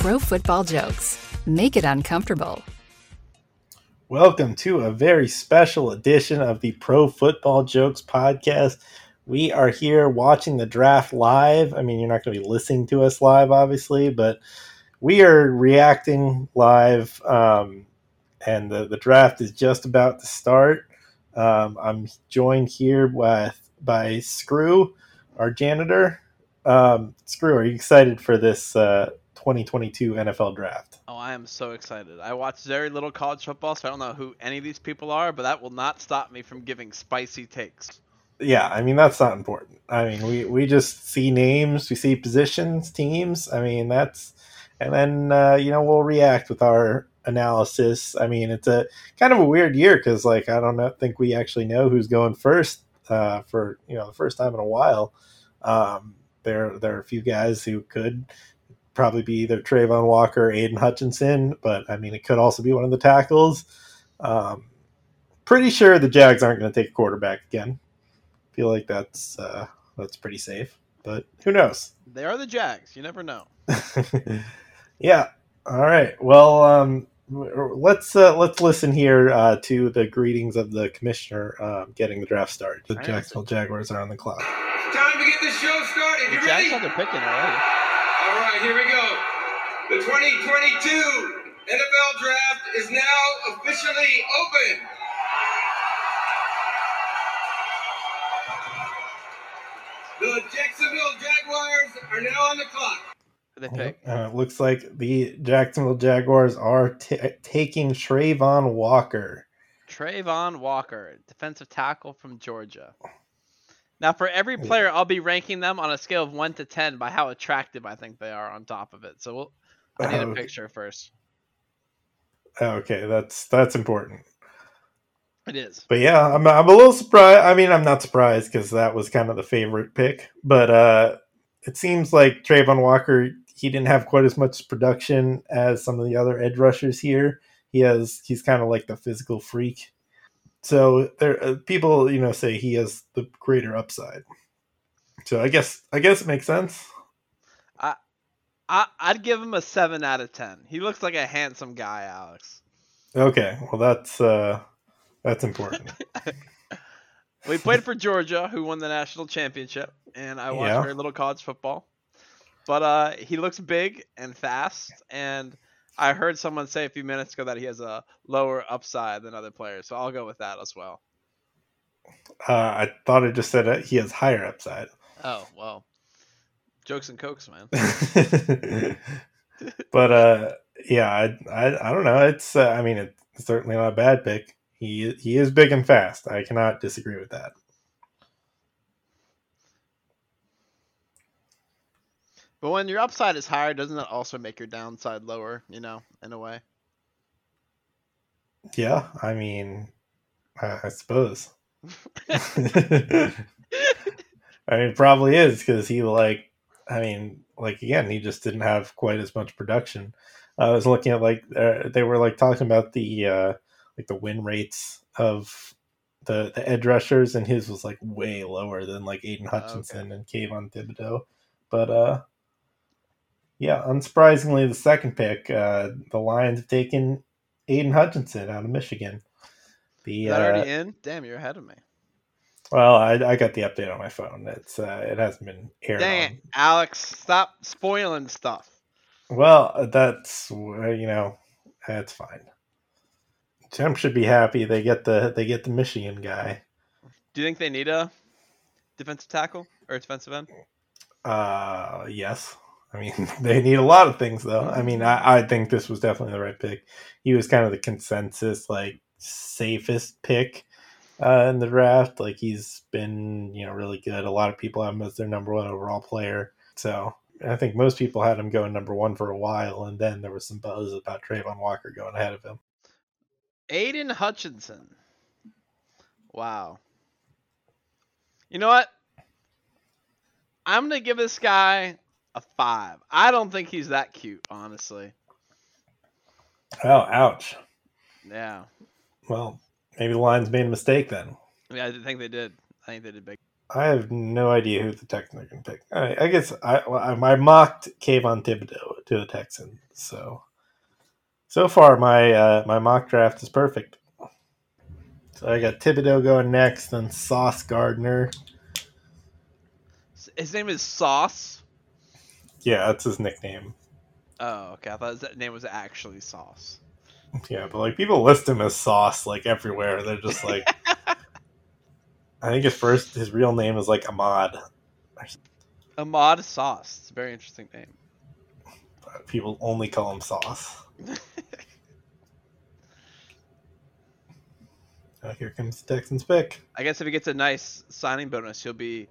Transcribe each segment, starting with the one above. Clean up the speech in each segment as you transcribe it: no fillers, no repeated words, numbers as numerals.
pro football jokes. Make it uncomfortable. Welcome to a very special edition of the Pro Football Jokes podcast. We are here watching the draft live. I mean, you're not going to be listening to us live, obviously, but we are reacting live, and the draft is just about to start. I'm joined here by Screw, our janitor. Screw, are you excited for this 2022 NFL draft? Oh, I am so excited. I watch very little college football, so I don't know who any of these people are, but that will not stop me from giving spicy takes. Yeah, I mean, that's not important. I mean, we just see names, we see positions, teams. I mean, that's, and then, we'll react with our analysis. I mean, it's a kind of a weird year because, like, I don't think we actually know who's going first for, the first time in a while. There are a few guys who could probably be either Travon Walker or Aidan Hutchinson, but, I mean, it could also be one of the tackles. Pretty sure the Jags aren't going to take a quarterback again. I feel like that's pretty safe, but who knows? They are the Jags. You never know. Yeah. All right. Well, let's listen here to the greetings of the commissioner getting the draft started. The Jacksonville Jaguars are on the clock. Time to get the show started. The Jags are picking already. All right, here we go. The 2022 NFL Draft is now officially open. The Jacksonville Jaguars are now on the clock. They pick. It looks like the Jacksonville Jaguars are taking Travon Walker. Travon Walker, defensive tackle from Georgia. Now, for every player, I'll be ranking them on a scale of 1 to 10 by how attractive I think they are on top of it. So I need a picture first. Okay, that's important. It is. But yeah, I'm a little surprised. I mean, I'm not surprised because that was kind of the favorite pick. But it seems like Travon Walker, he didn't have quite as much production as some of the other edge rushers here. He's kind of like the physical freak. So there, people, say he has the greater upside. So I guess it makes sense. I'd give him a 7 out of 10. He looks like a handsome guy, Alex. Okay, well that's important. We played for Georgia, who won the national championship, and I watched very little college football. But he looks big and fast, and I heard someone say a few minutes ago that he has a lower upside than other players, so I'll go with that as well. I thought I just said he has higher upside. Oh, well. Jokes and cokes, man. But, I don't know. It's it's certainly not a bad pick. He is big and fast. I cannot disagree with that. But when your upside is higher, doesn't that also make your downside lower, in a way? Yeah, I mean, I suppose. I mean, it probably is because again, he just didn't have quite as much production. I was looking at, they were, talking about the win rates of the edge rushers, and his was, way lower than, Aidan Hutchinson and Kayvon Thibodeaux. But, yeah, unsurprisingly, the second pick, the Lions have taken Aidan Hutchinson out of Michigan. Is that already in? Damn, you're ahead of me. Well, I got the update on my phone. It hasn't been aired. Dang it, Alex, stop spoiling stuff. Well, that's that's fine. Tim should be happy they get the Michigan guy. Do you think they need a defensive tackle or a defensive end? Yes. I mean, they need a lot of things, though. I mean, I think this was definitely the right pick. He was kind of the consensus, safest pick in the draft. He's been, really good. A lot of people have him as their number one overall player. So I think most people had him going number one for a while, and then there was some buzz about Travon Walker going ahead of him. Aidan Hutchinson. Wow. You know what? I'm going to give this guy a 5. I don't think he's that cute, honestly. Oh, ouch. Yeah. Well, maybe the Lions made a mistake then. Yeah, I think they did. I think they did big. I have no idea who the Texans are going to pick. I guess I mocked Kayvon Thibodeaux to the Texans, so far my mock draft is perfect. So I got Thibodeaux going next, then Sauce Gardner. His name is Sauce? Yeah, that's his nickname. Oh, okay. I thought his name was actually Sauce. Yeah, but like people list him as Sauce like everywhere. They're just like. I think his real name is like Ahmad. Ahmad Sauce. It's a very interesting name. But people only call him Sauce. Oh, here comes the Texans pick. I guess if he gets a nice signing bonus, he'll be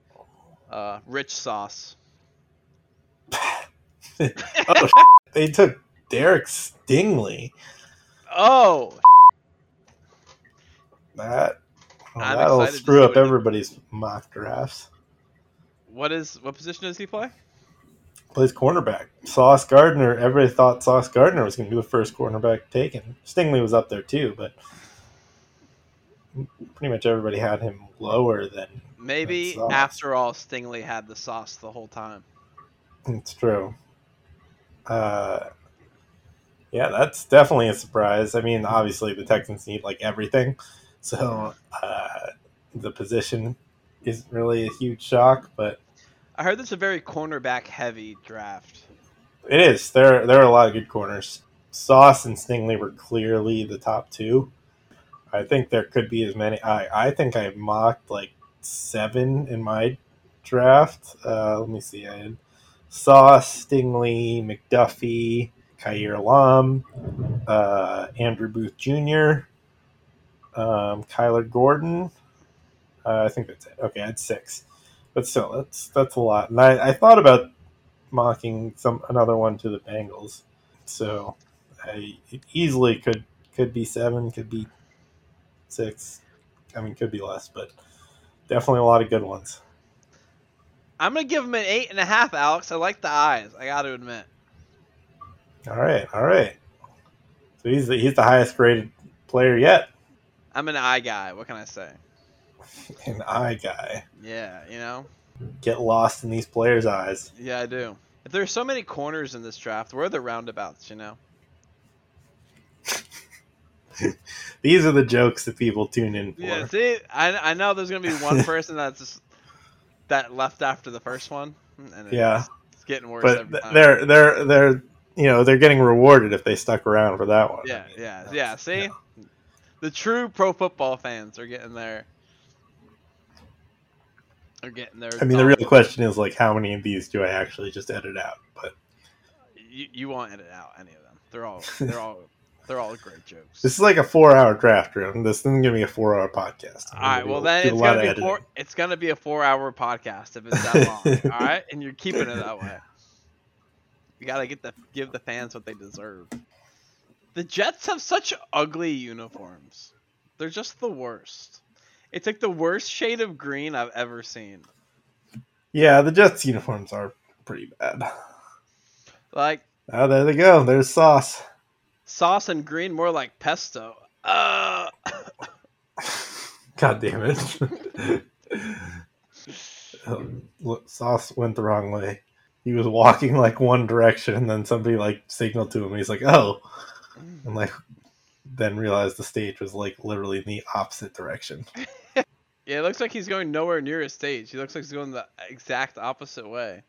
Rich Sauce. Oh, they took Derrick Stingley. Oh, that'll screw up everybody's mock drafts. What position does he play? Plays cornerback. Sauce Gardner. Everybody thought Sauce Gardner was going to be the first cornerback taken. Stingley was up there too, but pretty much everybody had him lower than. Maybe than Sauce. After all, Stingley had the sauce the whole time. It's true. Yeah, that's definitely a surprise. I mean, obviously the Texans need like everything, so the position isn't really a huge shock. But I heard it's a very cornerback-heavy draft. It is. There are a lot of good corners. Sauce and Stingley were clearly the top two. I think there could be as many. I think I mocked like 7 in my draft. Let me see. I had Sauce, Stingley, McDuffie, Kaiir Elam, Andrew Booth Jr., Kyler Gordon. I think that's it. Okay, I had 6, but still, that's a lot. And I thought about mocking another one to the Bengals, so it easily could be 7, could be 6. I mean, could be less, but definitely a lot of good ones. I'm going to give him an 8.5, Alex. I like the eyes, I got to admit. All right. So he's the highest graded player yet. I'm an eye guy. What can I say? An eye guy. Yeah, you know? Get lost in these players' eyes. Yeah, I do. If there's so many corners in this draft, where are the roundabouts, you know? These are the jokes that people tune in for. Yeah, see? I know there's going to be one person that's just... that left after the first one, and it's getting worse. But every time. they're you know they're getting rewarded if they stuck around for that one. Yeah, I mean, yeah. See, yeah. The true pro football fans are getting there. They're getting there. I mean, the real question is like, how many of these do I actually just edit out? But you won't edit out any of them. They're all great jokes. This is like a 4-hour draft room. This isn't gonna be a 4-hour podcast. All right, well then it's gonna be a 4-hour podcast if it's that long. All right, and you're keeping it that way. You gotta give the fans what they deserve. The Jets have such ugly uniforms. They're just the worst. It's like the worst shade of green I've ever seen. Yeah, the Jets uniforms are pretty bad. Like oh, there they go. There's Sauce. Sauce and green, more like pesto. God damn it. Look, Sauce went the wrong way. He was walking like one direction, and then somebody like signaled to him. He's like, oh. And like, then realized the stage was like literally in the opposite direction. Yeah, it looks like he's going nowhere near a stage. He looks like he's going the exact opposite way.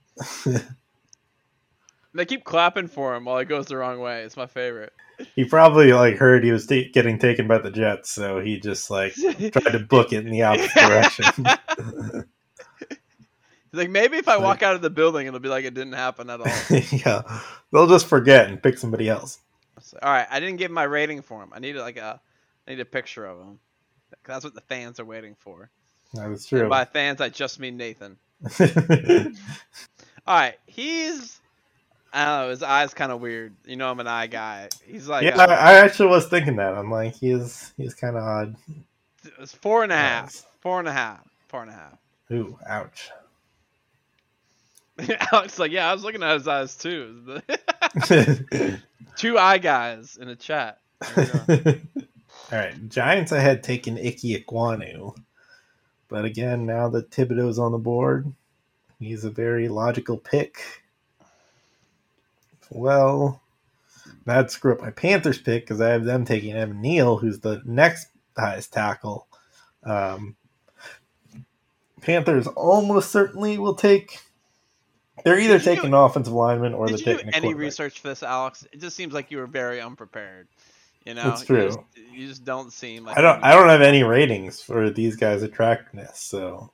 They keep clapping for him while he goes the wrong way. It's my favorite. He probably like heard he was getting taken by the Jets, so he just like tried to book it in the opposite direction. He's like, maybe if I walk out of the building, it'll be like it didn't happen at all. Yeah, they'll just forget and pick somebody else. All right, I didn't give my rating for him. I need a picture of him. That's what the fans are waiting for. That's true. And by fans, I just mean Nathan. All right, he's. I don't know, his eye's kind of weird. You know, I'm an eye guy. He's like... Yeah, I actually was thinking that. I'm like, he's kind of odd. It's 4.5. 4.5. 4.5. Ooh, ouch. Alex like, yeah, I was looking at his eyes too. 2 eye guys in a chat. All right, Giants I had taken Ikem Ekwonu. But again, now that Thibodeau's on the board, he's a very logical pick. Well, that'd screw up my Panthers pick because I have them taking Evan Neal, who's the next highest tackle. Panthers almost certainly will take... They're either taking an offensive lineman or the technical. Did you do any research for this, Alex? It just seems like you were very unprepared. You know, it's true. You just don't seem like I don't have any ratings for these guys' attractiveness, so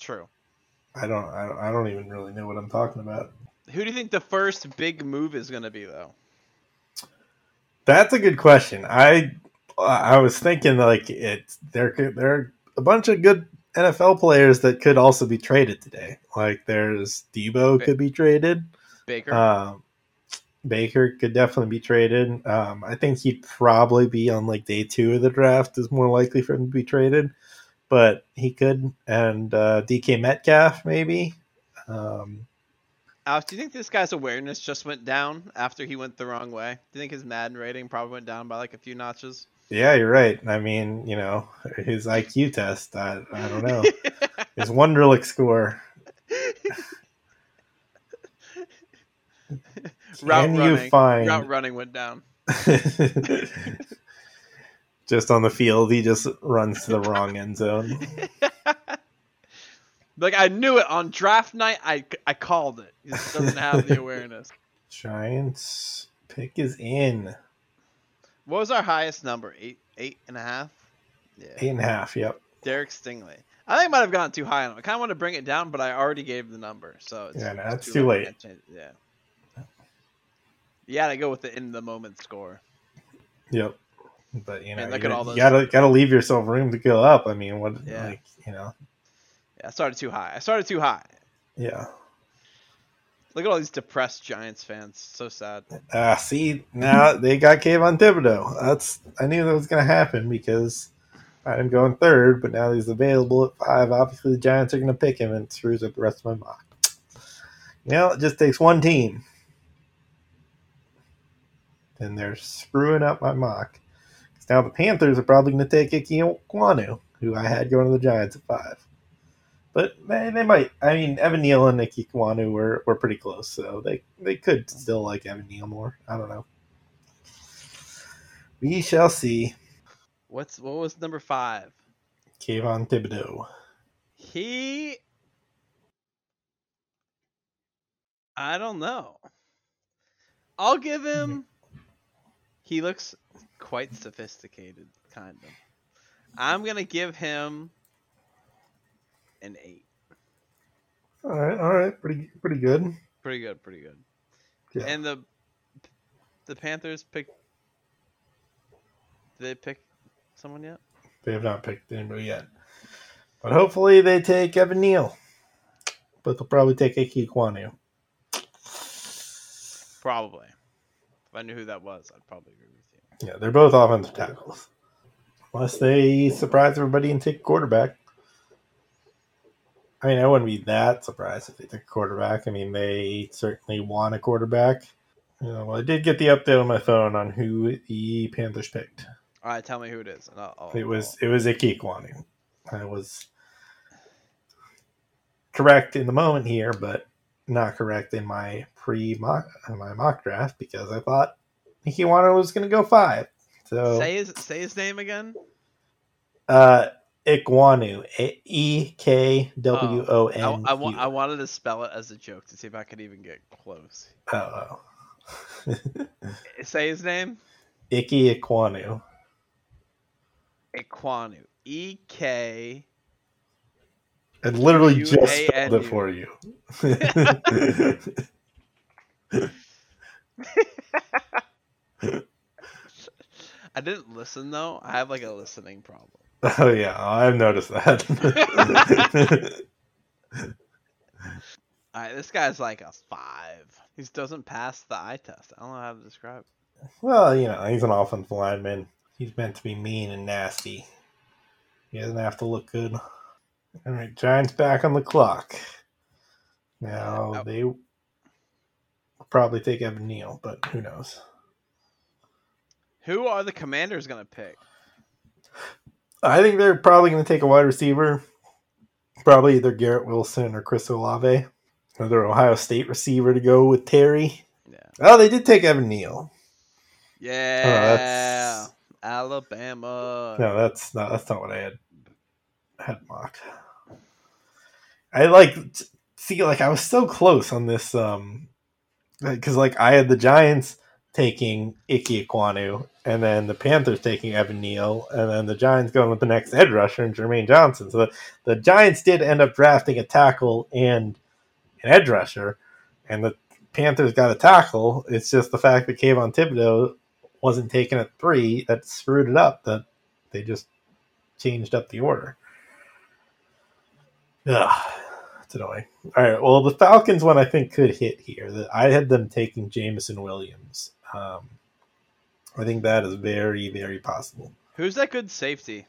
true. I don't even really know what I'm talking about. Who do you think the first big move is going to be, though? That's a good question. I was thinking like there are a bunch of good NFL players that could also be traded today. Like there's Debo could be traded. Baker could definitely be traded. I think he'd probably be on like day 2 of the draft is more likely for him to be traded, but he could. And DK Metcalf maybe. Alex, do you think this guy's awareness just went down after he went the wrong way? Do you think his Madden rating probably went down by like a few notches? Yeah, you're right. I mean, you know, his IQ test, I don't know. His Wonderlic score. Route running went down. Just on the field, he just runs to the wrong end zone. Like, I knew it. On draft night, I called it. He just doesn't have the awareness. Giants pick is in. What was our highest number? 8.5? Yeah. 8.5, yep. Derrick Stingley. I think I might have gone too high on him. I kind of want to bring it down, but I already gave the number. So it's too late. Yeah. You got to go with the in-the-moment score. Yep. But, you know, you got to leave yourself room to go up. I mean, I started too high. Yeah. Look at all these depressed Giants fans. So sad. See, now they got Kayvon Thibodeaux. I knew that was going to happen because I'm going third, but now he's available at 5. Obviously, the Giants are going to pick him, and it screws up the rest of my mock. Now it just takes one team. And they're screwing up my mock. Because now the Panthers are probably going to take Ikem Ekwonu, who I had going to the Giants at 5. But they might. I mean, Evan Neal and Ikem Ekwonu were pretty close, so they could still like Evan Neal more. I don't know. We shall see. What was number 5? Kayvon Thibodeaux. I don't know. I'll give him. He looks quite sophisticated, kind of. I'm gonna give him an 8. All right, pretty good. Yeah. And the Panthers picked. Did they pick someone yet? They have not picked anybody yet, but hopefully they take Evan Neal. But they'll probably take Ikem Ekwonu. Probably. If I knew who that was, I'd probably agree with you. Yeah, they're both offensive tackles, unless they surprise everybody and take a quarterback. I mean, I wouldn't be that surprised if they took a quarterback. I mean, they certainly want a quarterback. You know, well, I did get the update on my phone on who the Panthers picked. All right, tell me who it is. And it was Ikem Ekwonu. I was correct in the moment here, but not correct in my mock draft because I thought Ikem Ekwonu was going to go 5. So say his name again. Ekwonu, Ekwonu. I wanted to spell it as a joke to see if I could even get close. Say his name. Ikem Ekwonu. Ekwonu. E-K. I literally just spelled it for you. I didn't listen, though. I have like a listening problem. Oh, yeah. I've noticed that. All right. This guy's like a 5. He doesn't pass the eye test. I don't know how to describe it. Well, you know, he's an offensive lineman. He's meant to be mean and nasty. He doesn't have to look good. All right. Giants back on the clock. Now they will probably take Evan Neal, but who knows? Who are the Commanders going to pick? I think they're probably going to take a wide receiver. Probably either Garrett Wilson or Chris Olave. Another Ohio State receiver to go with Terry. Yeah. Oh, they did take Evan Neal. Yeah. Oh, Alabama. No, that's not what I had mocked. I I was so close on this, because I had the Giants taking Ikem Ekwonu, and then the Panthers taking Evan Neal, and then the Giants going with the next edge rusher and Jermaine Johnson. So the Giants did end up drafting a tackle and an edge rusher, and the Panthers got a tackle. It's just the fact that Kayvon Thibodeaux wasn't taken at 3 that screwed it up, that they just changed up the order. Ugh. Annoying. All right. Well, the Falcons one I think could hit here. I had them taking Jameson Williams. I think that is very, very possible. Who's that good safety?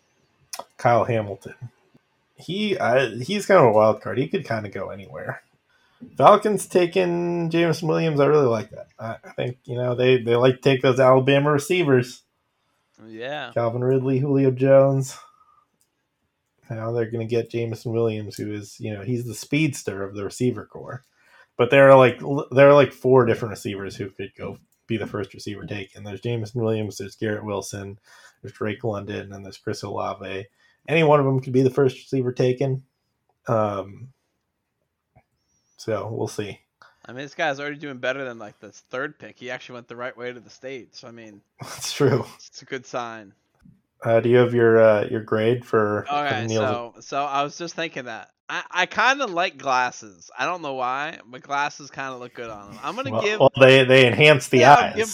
Kyle Hamilton. He's kind of a wild card. He could kind of go anywhere. Falcons taking Jameson Williams. I really like that. I think they like to take those Alabama receivers. Yeah. Calvin Ridley, Julio Jones. Now they're going to get Jameson Williams, who is, he's the speedster of the receiver core. But there are 4 different receivers who could go be the first receiver taken. There's Jameson Williams, there's Garrett Wilson, there's Drake London, and there's Chris Olave. Any one of them could be the first receiver taken. So we'll see. I mean, this guy's already doing better than the 3rd pick. He actually went the right way to the state. So, I mean, that's true. It's a good sign. Do you have your grade for? All right, so I was just thinking that I kind of like glasses. I don't know why, but glasses kind of look good on them. I'm gonna give. Well, they enhance the eyes. It is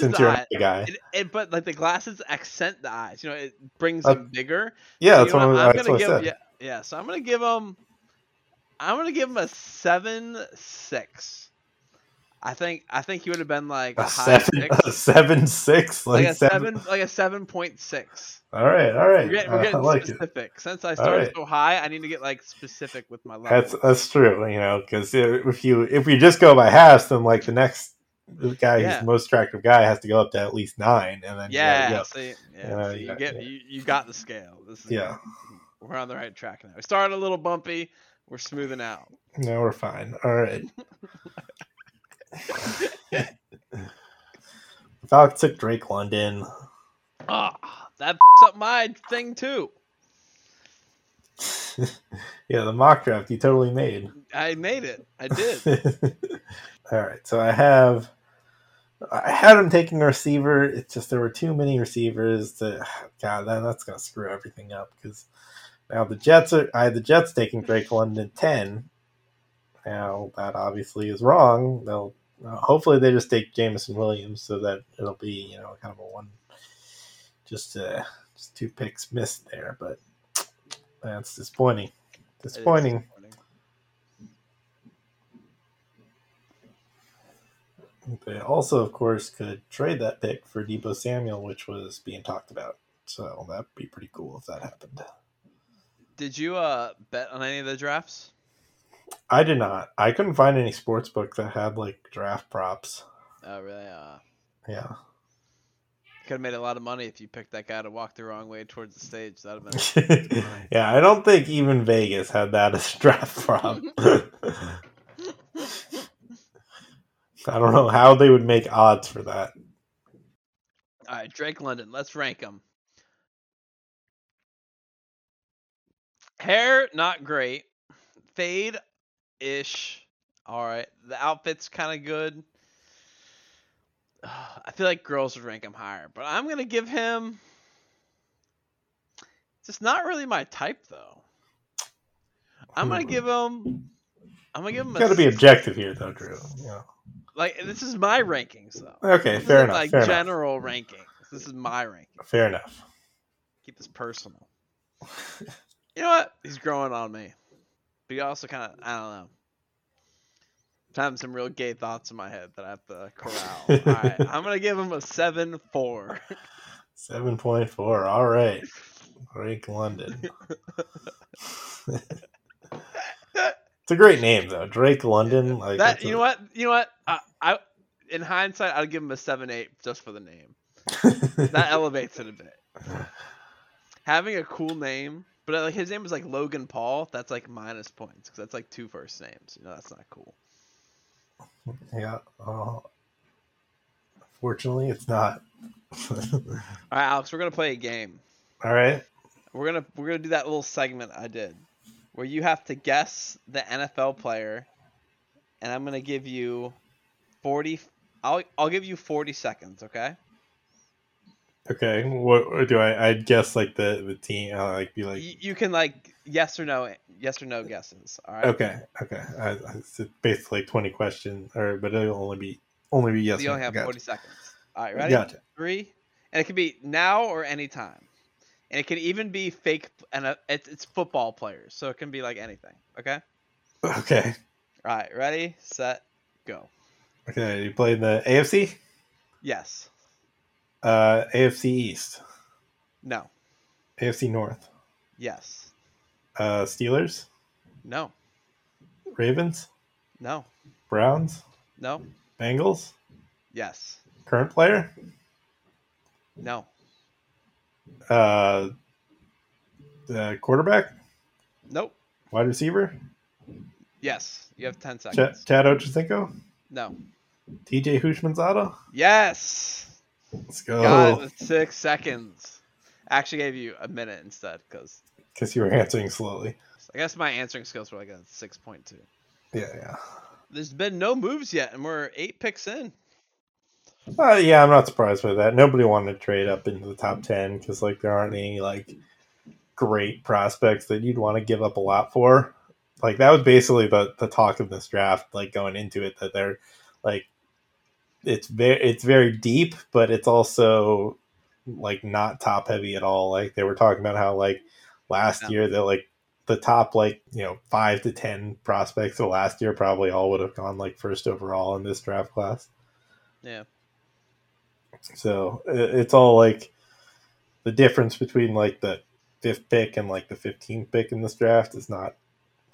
since you're a guy. But the glasses accent the eyes. It brings them bigger. Yeah, so that's what I'm gonna give. Yeah. So I'm gonna give him a 7.6. I think he would have been like a 7.6, a 7.6. All right. We're getting like specific. It. Since I started so high, I need to get specific with my level. That's true, because if you just go by halves, then the next guy, who's the most attractive guy, has to go up to at least 9, and then you got the scale. This is we're on the right track now. We started a little bumpy. We're smoothing out. No, we're fine. All right. Falcons took Drake London. That f***s up my thing too. Yeah, the mock draft you totally made. I made it. I did. Alright, so I had him taking a receiver. It's just there were too many receivers. That's going to screw everything up, because now I had the Jets taking Drake London at 10. Now, that obviously is wrong. They'll hopefully they just take Jameson Williams, so that it'll be kind of a one, just 2 picks missed there. But that's disappointing. They also, of course, could trade that pick for Deebo Samuel, which was being talked about. So that'd be pretty cool if that happened. Did you bet on any of the drafts? I did not. I couldn't find any sports book that had draft props. Oh, really? Yeah. Could have made a lot of money if you picked that guy to walk the wrong way towards the stage. That'd have been. Yeah, I don't think even Vegas had that as a draft prop. I don't know how they would make odds for that. All right, Drake London. Let's rank him. Hair, not great. Fade-ish. All right. The outfit's kind of good. I feel like girls would rank him higher, but I'm going to give him... It's not really my type, though. I'm going to give him you got to be objective here, though, Drew. Yeah. This is my rankings, though. Okay, fair enough. Fair general enough. Rankings. This is my ranking. Fair enough. Keep this personal. You know what? He's growing on me. But you also kind of, I don't know. I'm having some real gay thoughts in my head that I have to corral. All right, I'm going to give him a 7.4. 7.4, all right. Drake London. It's a great name, though. Drake London. You know what? I in hindsight, I'd give him a 7.8 just for the name. That elevates it a bit. having a cool name, but like his name was like Logan Paul. That's like minus points because that's like two first names. You know, that's not cool. Yeah. Fortunately, it's not. All right, Alex, we're gonna play a game. All right. We're gonna do that little segment I did, where you have to guess the NFL player, and I'm gonna give you 40. I'll give you 40 seconds. Okay. Okay. What do I? I'd guess like the team. I'll like be like. You can like yes or no guesses. All right. Okay. It's basically 20 questions, or but it'll only be yes. So you only have 40 seconds. All right, ready? Gotcha. 3, and it can be now or anytime, and it can even be fake. And it's football players, so it can be like anything. Okay. Okay. All right, ready, set, go. Okay, you play in the AFC? Yes. AFC East? No. AFC North? Yes. Steelers? No. Ravens? No. Browns? No. Bengals? Yes. Current player? No. The quarterback? Nope. Wide receiver? Yes. You have 10 seconds. Chad Ochocinco? No. TJ Hushmanzada? Yes. Let's go. Got it with 6 seconds. I actually gave you a minute instead because you were answering slowly. I guess my answering skills were like a 6.2. Yeah. There's been no moves yet, and we're 8 picks in. Yeah, I'm not surprised by that. Nobody wanted to trade up into the top 10 because like there aren't any like great prospects that you'd want to give up a lot for. Like that was basically the talk of this draft, like going into it, that they're like it's very deep, but it's also like not top heavy at all. Like they were talking about how like last year they're like the top like 5 to 10 prospects of last year probably all would have gone like first overall in this draft class. Yeah. So it's all like the difference between like the 5th pick and like the 15th pick in this draft is not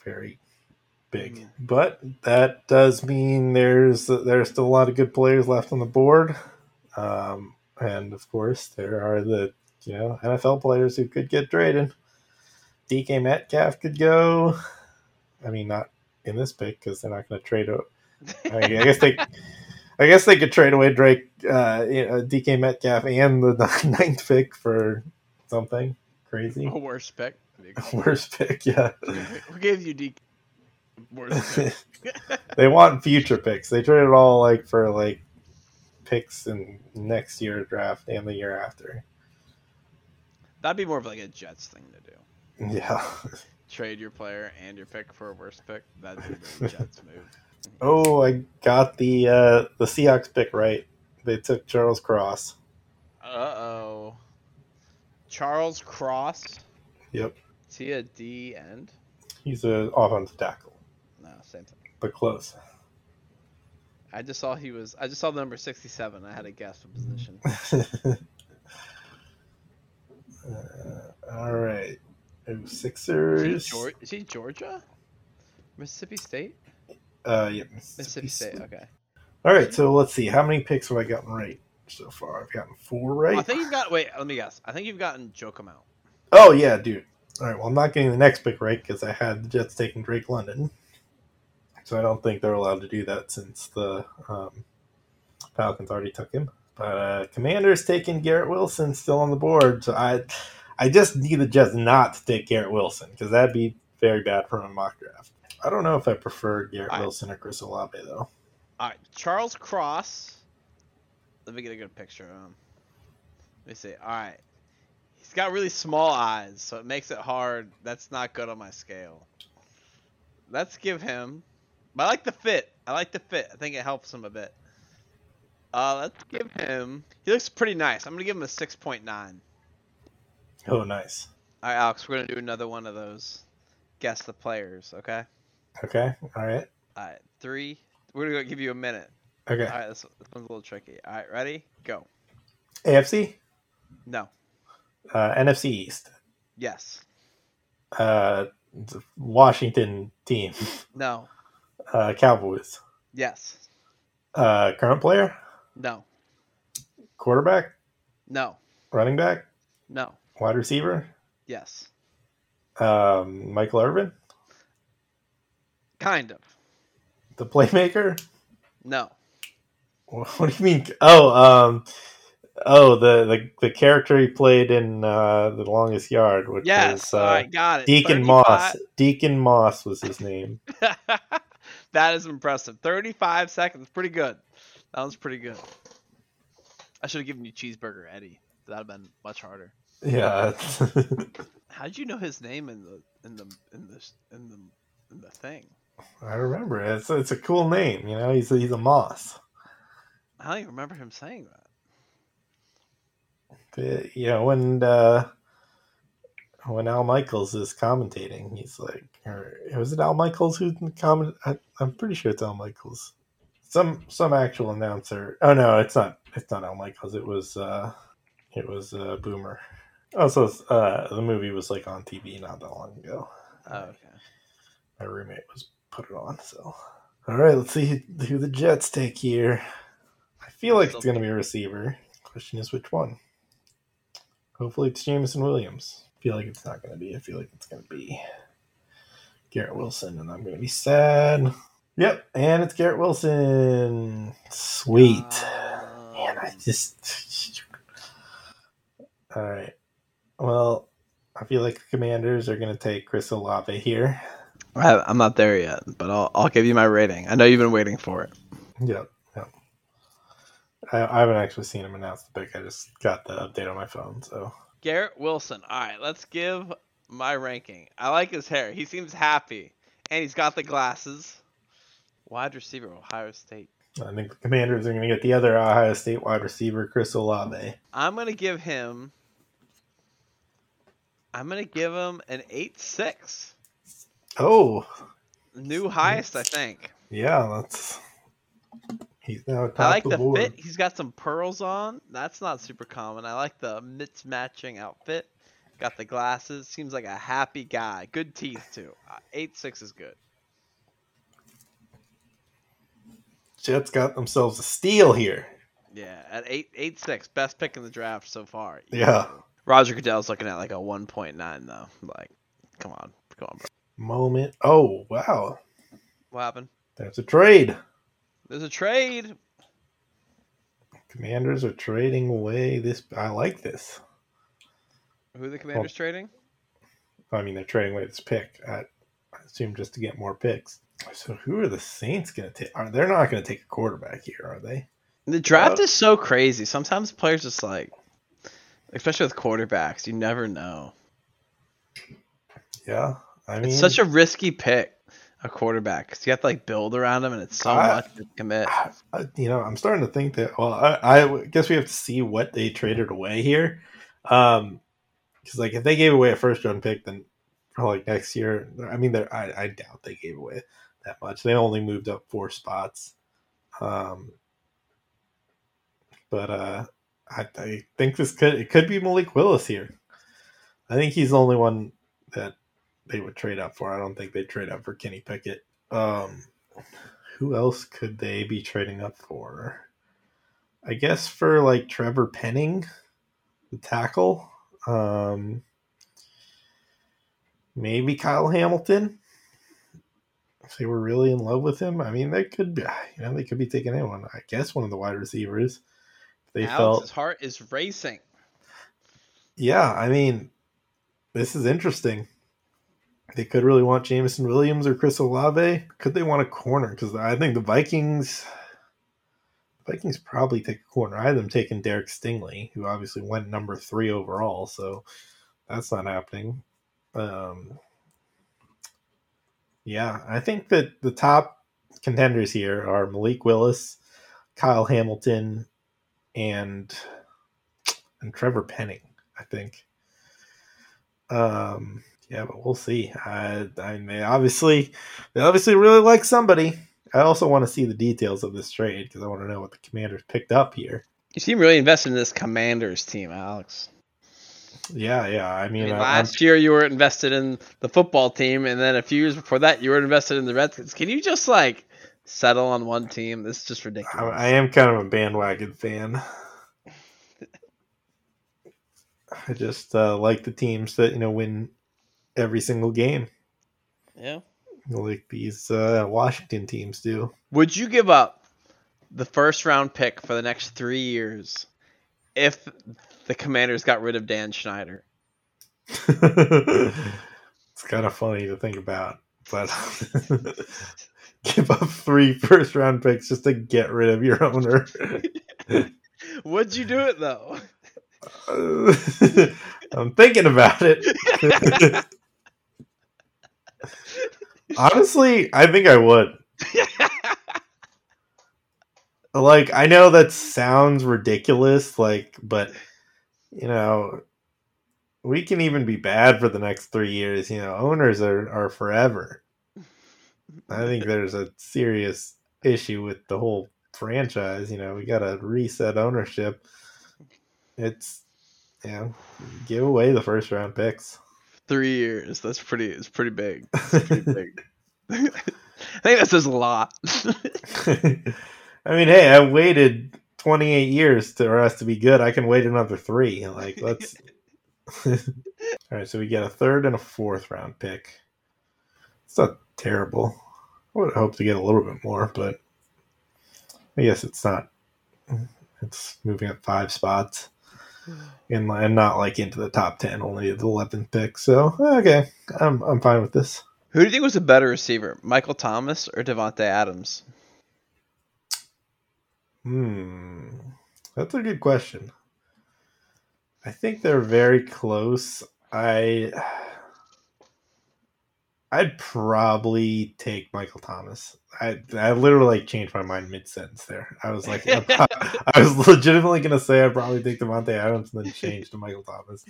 very big, but that does mean there's still a lot of good players left on the board, and of course there are the NFL players who could get traded. DK Metcalf could go. I mean, not in this pick because they're not going to trade. I guess they could trade away Drake, DK Metcalf, and the 9th pick for something crazy. A worse pick. Worst pick, yeah. We'll give you DK. Worst pick. They want future picks. They trade it all like for like picks in next year's draft and the year after. That'd be more of like a Jets thing to do. Yeah. Trade your player and your pick for a worst pick. That'd be the Jets move. Oh, I got the Seahawks pick right. They took Charles Cross. Uh-oh. Charles Cross? Yep. Is he a D end? He's an offensive tackle. No, same thing. But close. I just saw the number 67. I had a guess of position. All right. Sixers. Is he Georgia? Mississippi State? Yeah. Mississippi State. Okay. All right. So let's see. How many picks have I gotten right so far? I've gotten 4 right. I think you've got. Wait, let me guess. I think you've gotten Joakim out. Oh, yeah, dude. All right, well, I'm not getting the next pick right because I had the Jets taking Drake London. So I don't think they're allowed to do that since the Falcons already took him. But Commanders taking Garrett Wilson still on the board. So I just need the Jets not to take Garrett Wilson because that'd be very bad for a mock draft. I don't know if I prefer Garrett Wilson or Chris Olave, though. All right, Charles Cross. Let me get a good picture of him. Let me see. All right. He's got really small eyes, so it makes it hard. That's not good on my scale. Let's give him. But I like the fit. I think it helps him a bit. Let's give him. He looks pretty nice. I'm going to give him a 6.9. Oh, nice. All right, Alex, we're going to do another one of those. Guess the players, okay? Okay, all right. All right, 3. We're going to give you a minute. Okay. All right, this one's a little tricky. All right, ready? Go. AFC? No. NFC East. Yes. Washington team. No. Cowboys. Yes. Current player? No. Quarterback? No. Running back? No. Wide receiver? Yes. Michael Irvin? Kind of. The playmaker? No. What do you mean? The character he played in The Longest Yard. Which was, I got it. Deacon 35. Moss. Deacon Moss was his name. That is impressive. 35 seconds. Pretty good. That was pretty good. I should have given you Cheeseburger Eddie. That would have been much harder. Yeah. How did you know his name in the thing? I remember it. It's a cool name, you know. He's a Moss. I don't even remember him saying that. But, you know, when Al Michaels is commentating, he's like, or was it Al Michaels who commented? I'm pretty sure it's Al Michaels. Some actual announcer. Oh no, it's not Al Michaels. It was Boomer. Also, the movie was like on TV not that long ago. Oh, okay. My roommate was put it on. So, all right, let's see who the Jets take here. I feel like it's going to be a receiver. Question is which one. Hopefully it's Jameson Williams. I feel like it's not going to be. I feel like it's going to be Garrett Wilson, and I'm going to be sad. Yep, and it's Garrett Wilson. Sweet. Man, I just... All right. Well, I feel like the Commanders are going to take Chris Olave here. I'm not there yet, but I'll give you my rating. I know you've been waiting for it. Yep. I haven't actually seen him announce the pick. I just got the update on my phone. So Garrett Wilson. All right, let's give my ranking. I like his hair. He seems happy, and he's got the glasses. Wide receiver, Ohio State. I think the Commanders are going to get the other Ohio State wide receiver, Chris Olave. I'm going to give him an 8.6. Oh, new highest, I think. Yeah, that's. He's now top. I like the board. Fit. He's got some pearls on. That's not super common. I like the mismatching outfit. Got the glasses. Seems like a happy guy. Good teeth too. 8.6 is good. Jets got themselves a steal here. Yeah, at 8.6, best pick in the draft so far. Yeah. Roger Goodell's looking at like a 1.9 though. Like, come on, bro. Moment. Oh, wow. What happened? There's a trade. Commanders are trading away this. I like this. Who are the Commanders trading? I mean, they're trading away this pick. I assume just to get more picks. So who are the Saints going to take? They're not going to take a quarterback here, are they? The draft is so crazy. Sometimes players just like, especially with quarterbacks, you never know. Yeah. I mean, it's such a risky pick, a quarterback, because you have to like build around him, and it's so much to commit. You know, I'm starting to think that. Well, I guess we have to see what they traded away here, because like if they gave away a first round pick, then probably next year. I mean, I doubt they gave away that much. They only moved up 4 spots, but I think it could be Malik Willis here. I think he's the only one that they would trade up for. I don't think they'd trade up for Kenny Pickett. Who else could they be trading up for? I guess for like Trevor Penning, the tackle. Maybe Kyle Hamilton. If they were really in love with him, I mean, they could be taking anyone. I guess one of the wide receivers. Alex's heart is racing. Yeah, I mean, this is interesting. They could really want Jameson Williams or Chris Olave. Could they want a corner? Because I think the Vikings probably take a corner. I had them taking Derrick Stingley, who obviously went number 3 overall, so that's not happening. Yeah, I think that the top contenders here are Malik Willis, Kyle Hamilton, and Trevor Penning, I think. Yeah, but we'll see. They obviously really like somebody. I also want to see the details of this trade because I want to know what the Commanders picked up here. You seem really invested in this Commanders team, Alex. Yeah. I mean last year you were invested in the football team, and then a few years before that you were invested in the Redskins. Can you just like settle on one team? This is just ridiculous. I am kind of a bandwagon fan. I just like the teams that, you know, win every single game. Yeah. Like these Washington teams do. Would you give up the first round pick for the next 3 years if the Commanders got rid of Dan Schneider? It's kind of funny to think about, but give up 3 first-round picks just to get rid of your owner. Would you do it though? I'm thinking about it. Honestly, I think I would. Like, I know that sounds ridiculous, like, but, you know, we can even be bad for the next 3 years. You know, owners are forever. I think there's a serious issue with the whole franchise. You know, we got to reset ownership. It's, you know, give away the first-round picks. 3 years. That's pretty. It's pretty big. It's pretty big. I think that says a lot. I mean, hey, I waited 28 years for us to be good. I can wait another 3. Like, let's. All right, so we get a 3rd and a 4th round pick. It's not terrible. I would hope to get a little bit more, but I guess it's not. It's moving up 5 spots. And not like into the top 10, only the 11th pick. So okay, I'm fine with this. Who do you think was the better receiver, Michael Thomas or Devontae Adams? That's a good question. I think they're very close. I'd probably take Michael Thomas. I literally like changed my mind mid-sentence there. I was like, I was legitimately going to say I'd probably take Devontae Adams and then change to Michael Thomas.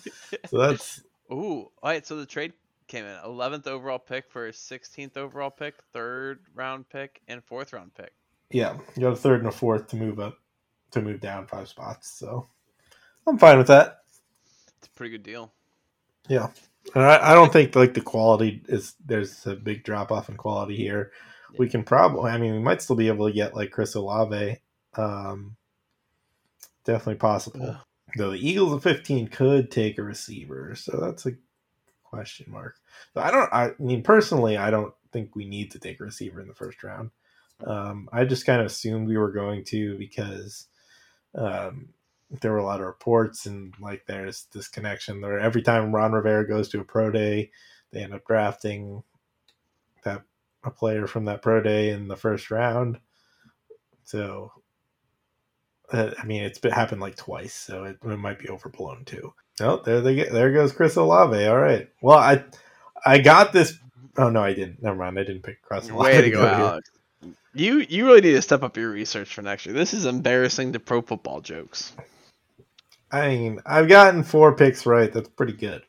So that's... Ooh, all right, so the trade came in. 11th overall pick for 16th overall pick, 3rd round pick, and 4th round pick. Yeah, you got a 3rd and a 4th to move down 5 spots. So I'm fine with that. It's a pretty good deal. Yeah. And I don't think like the quality is, there's a big drop off in quality here. We can probably, I mean, we might still be able to get like Chris Olave. Definitely possible. Yeah. Though the Eagles at 15 could take a receiver. So that's a question mark. But I mean, personally, I don't think we need to take a receiver in the first round. I just kind of assumed we were going to because there were a lot of reports and like there's this connection there. Every time Ron Rivera goes to a pro day, they end up drafting a player from that pro day in the first round. So, I mean, it's happened like twice, so it might be overblown too. Oh, there goes Chris Olave. All right. Well, I got this. Oh no, I didn't. Never mind. I didn't pick Chris Olave. Way to go, Alex. You really need to step up your research for next year. This is embarrassing to Pro Football Jokes. I mean, I've gotten 4 picks right. That's pretty good.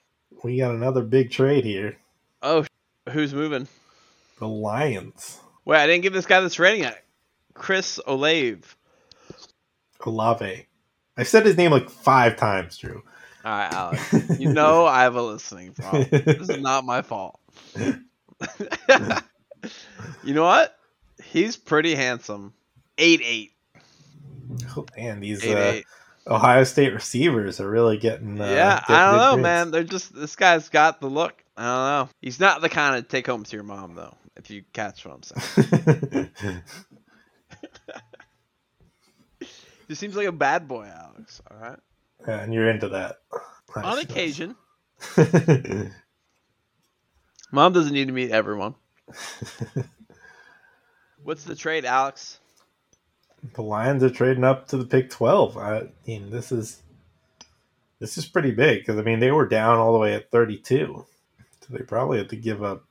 We got another big trade here. Oh, who's moving? The Lions. Wait, I didn't give this guy this rating yet. Chris Olave. Olave. I said his name like 5 times, Drew. All right, Alex. You know I have a listening problem. This is not my fault. You know what? He's pretty handsome. 8'8". Oh, man, these Ohio State receivers are really getting... yeah, I don't know, man. They're just... This guy's got the look. I don't know. He's not the kind of take home to your mom, though, if you catch what I'm saying. He seems like a bad boy, Alex. All right? Yeah, and you're into that. Nice. On occasion. Mom doesn't need to meet everyone. What's the trade, Alex? The Lions are trading up to the pick 12. I mean, this is pretty big because I mean they were down all the way at 32, so they probably had to give up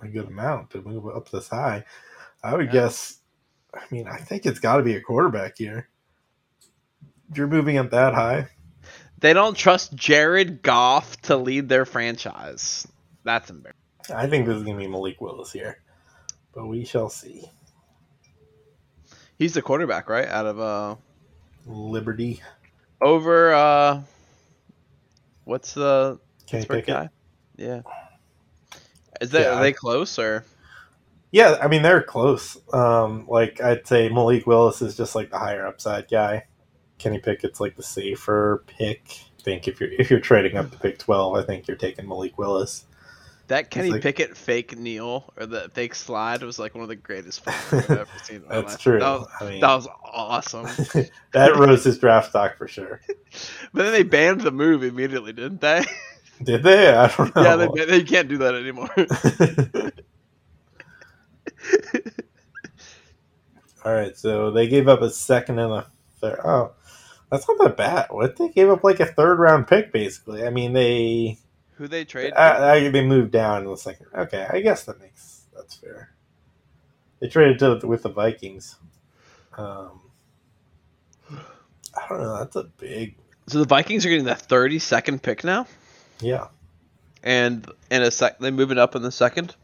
a good amount to move up this high. I would guess. I mean, I think it's got to be a quarterback here. If you're moving up that high, they don't trust Jared Goff to lead their franchise. That's embarrassing. I think this is gonna be Malik Willis here. But we shall see. He's the quarterback, right? Out of Liberty. Over what's the Pittsburgh guy? Yeah. Are they close or? Yeah, I mean they're close. Like I'd say Malik Willis is just like the higher upside guy. Kenny Pickett's like the safer pick. think if you're trading up to pick 12, I think you're taking Malik Willis. That Kenny Pickett fake kneel or the fake slide was like one of the greatest things I've ever seen. In my life. True. That was awesome. That rose his draft stock for sure. But then they banned the move immediately, didn't they? Did they? I don't know. Yeah, they can't do that anymore. All right, so they gave up a second and a third. Oh, that's not that bad. What? They gave up like a third-round pick, basically. I mean, they... Who they trade? They moved down in the second. Okay, I guess that's fair. They traded with the Vikings. I don't know. That's a big. So the Vikings are getting the 32nd pick now. Yeah. And they're moving up in the second.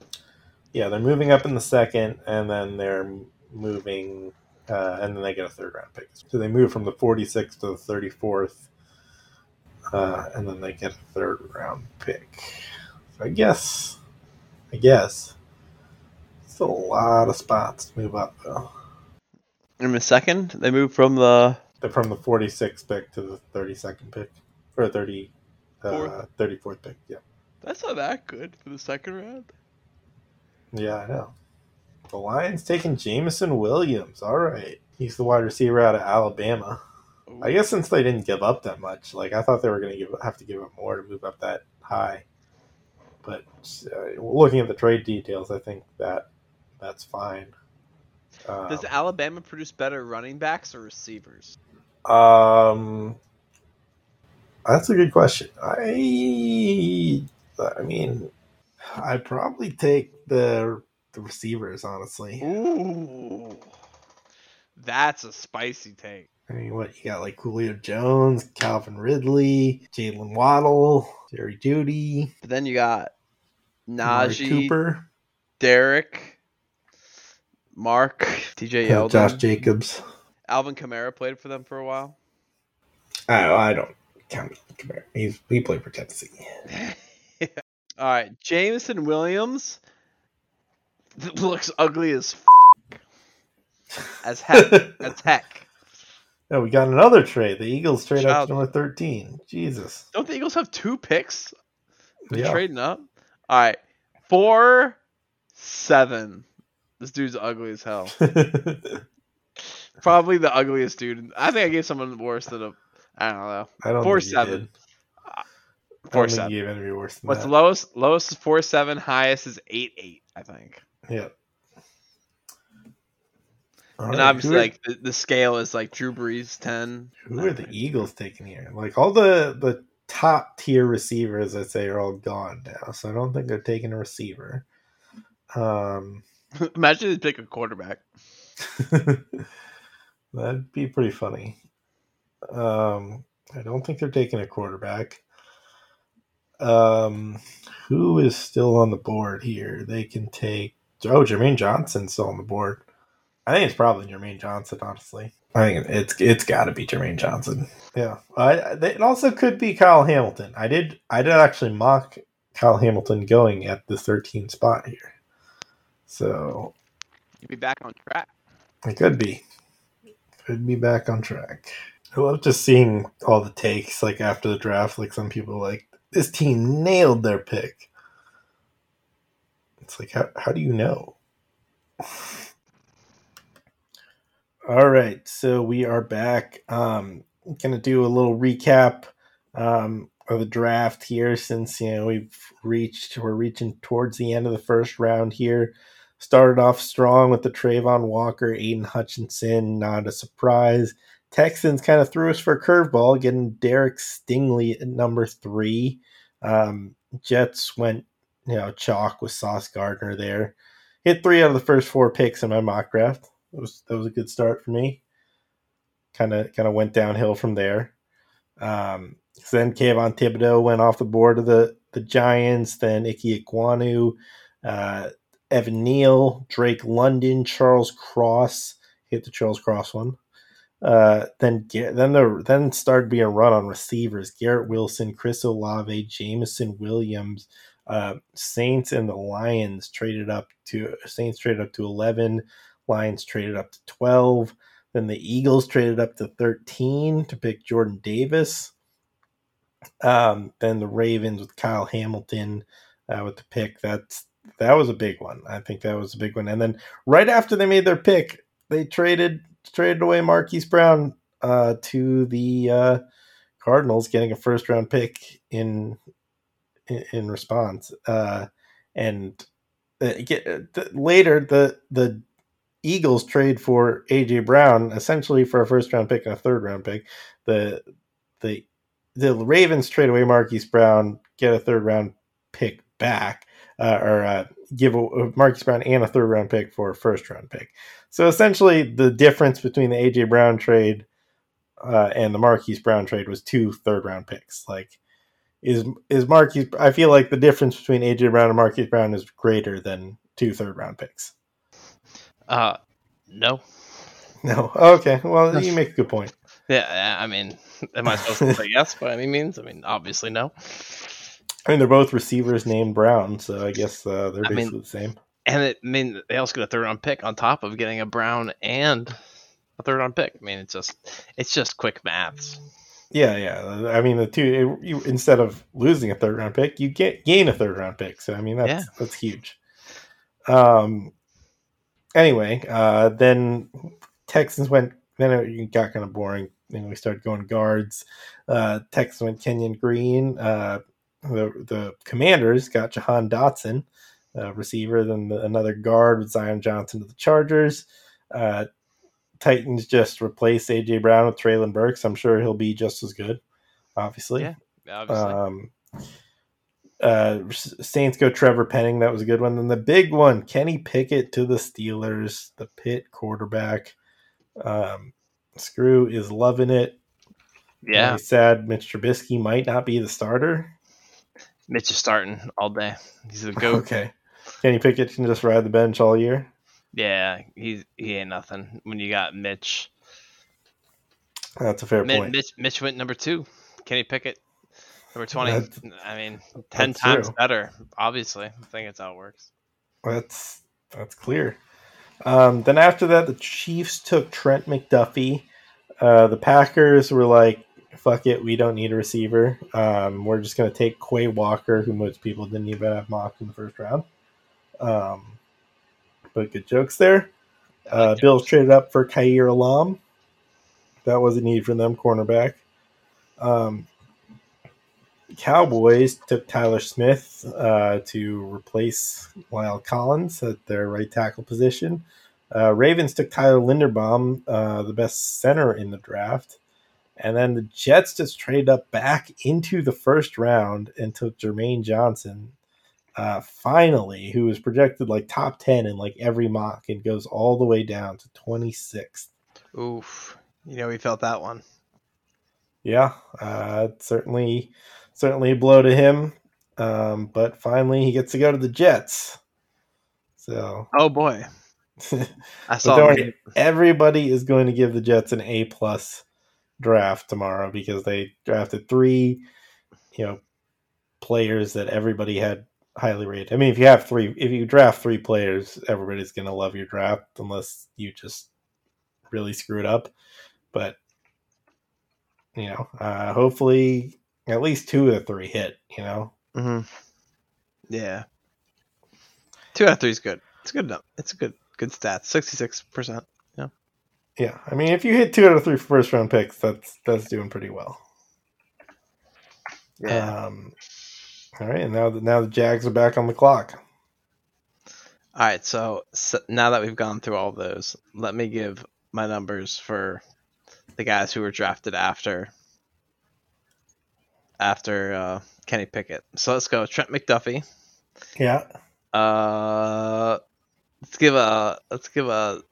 Yeah, they're moving up in the second, and then they're moving, and then they get a third round pick. So they move from the 46th to the 34th. And then they get a third-round pick. So I guess. It's a lot of spots to move up, though. In the second, they move from the... They're from the 46th pick to the 32nd pick. Or 34th pick, yeah. That's not that good for the second round. Yeah, I know. The Lions taking Jameson Williams. All right. He's the wide receiver out of Alabama. I guess since they didn't give up that much, like I thought they were going to have to give up more to move up that high. But looking at the trade details, I think that's fine. Does Alabama produce better running backs or receivers? That's a good question. I mean, I'd probably take the receivers, honestly. Ooh, that's a spicy take. I mean, you got like Julio Jones, Calvin Ridley, Jalen Waddle, Jerry Jeudy. But then you got Najee Cooper, Derek, Mark, TJ Yeldon, Josh Jacobs. Alvin Kamara played for them for a while. I don't count Kamara. He played for Tennessee. Yeah. All right, Jameson Williams looks ugly as f***. As heck. No, we got another trade. The Eagles trade up to number 13. Jesus. Don't the Eagles have two picks? They're trading up? All right. 4-7. This dude's ugly as hell. Probably the ugliest dude. I think I gave someone worse than a... I don't know. I don't 4-7. 4-7. You gave anybody worse than What's that. Lowest is 4-7. Highest is 8-8, I think. Yeah. And obviously, like the scale is like Drew Brees 10. Who are the Eagles taking here? Like all the top tier receivers, I'd say, are all gone now. So I don't think they're taking a receiver. Imagine they pick a quarterback. That'd be pretty funny. I don't think they're taking a quarterback. Who is still on the board here? They can take. Oh, Jermaine Johnson's still on the board. I think it's probably Jermaine Johnson, honestly. I think it's got to be Jermaine Johnson. Yeah. It also could be Kyle Hamilton. I did actually mock Kyle Hamilton going at the 13 spot here. So. You'd be back on track. It could be. Could be back on track. I love just seeing all the takes, like, after the draft. Like, some people are like, this team nailed their pick. It's like, how do you know? All right, so we are back. Going to do a little recap of the draft here, since we're reaching towards the end of the first round here. Started off strong with the Travon Walker, Aidan Hutchinson, not a surprise. Texans kind of threw us for a curveball, getting Derrick Stingley at number 3. Jets went chalk with Sauce Gardner there. Hit 3 out of the first 4 picks in my mock draft. That was a good start for me. Kind of went downhill from there. Then Kayvon Thibodeaux went off the board of the Giants. Then Ikem Ekwonu, Evan Neal, Drake London, Charles Cross. Hit the Charles Cross one. Then started being a run on receivers. Garrett Wilson, Chris Olave, Jameson Williams. Saints and the Lions traded up to 11. Lions traded up to 12. Then the Eagles traded up to 13 to pick Jordan Davis. Then the Ravens with Kyle Hamilton with the pick. That was a big one. I think that was a big one. And then right after they made their pick, they traded away Marquise Brown to the Cardinals, getting a first round pick in response. Later, the Eagles trade for AJ Brown essentially for a first round pick and a third round pick. The Ravens trade away Marquise Brown, get a third round pick back, give Marquise Brown and a third round pick for a first round pick. So essentially, the difference between the AJ Brown trade and the Marquise Brown trade was 2 third round picks. Like, is Marquise? I feel like the difference between AJ Brown and Marquise Brown is greater than 2 third round picks. No. Okay. Well, you make a good point. Yeah, I mean, am I supposed to say yes by any means? I mean, obviously no. I mean, they're both receivers named Brown, so I guess they're basically the same. And they also get a third-round pick on top of getting a Brown and a third-round pick. I mean, it's just quick maths. Yeah. I mean, instead of losing a third-round pick, you gain a third-round pick. So I mean, that's huge. Anyway, then Texans went. Then it got kind of boring. Then we started going guards. Texans went Kenyon Green. The Commanders got Jahan Dotson, receiver. Then another guard with Zion Johnson to the Chargers. Titans just replaced A.J. Brown with Treylon Burks. I'm sure he'll be just as good, obviously. Yeah, obviously. Saints go Trevor Penning. That was a good one. Then the big one, Kenny Pickett to the Steelers, the Pitt quarterback. Screw is loving it. Yeah. Really sad Mitch Trubisky might not be the starter. Mitch is starting all day. He's the GOAT. Okay. Kenny Pickett can just ride the bench all year. Yeah, he ain't nothing when you got Mitch. That's a fair point. Mitch went number 2. Kenny Pickett number 20. I mean, 10 times true. Better, obviously. I think that's how it works. That's clear. Then after that, the Chiefs took Trent McDuffie. The Packers were like, fuck it, we don't need a receiver. We're just going to take Quay Walker, who most people didn't even have mocked in the first round. But good jokes there. Bills traded up for Kaiir Elam. That was a need for them, cornerback. Cowboys took Tyler Smith to replace Lyle Collins at their right tackle position. Ravens took Tyler Linderbaum, the best center in the draft. And then the Jets just traded up back into the first round and took Jermaine Johnson, finally, who was projected like top 10 in like every mock and goes all the way down to 26th. Oof. You know, we felt that one. Yeah, certainly a blow to him. But finally, he gets to go to the Jets. So, oh boy, I saw it. Everybody is going to give the Jets an A+ draft tomorrow because they drafted 3, players that everybody had highly rated. I mean, if you draft 3 players, everybody's going to love your draft unless you just really screw it up. But hopefully at least 2 of the 3 hit, Mm-hmm. Yeah. 2 out of 3 is good. It's good enough. It's a good stats. 66%. Yeah. Yeah. I mean, if you hit 2 out of 3 first round picks, that's doing pretty well. Yeah. All right. And now the Jags are back on the clock. All right. So now that we've gone through all those, let me give my numbers for the guys who were drafted after Kenny Pickett. So let's go Trent McDuffie. Yeah. Let's give a 6'8".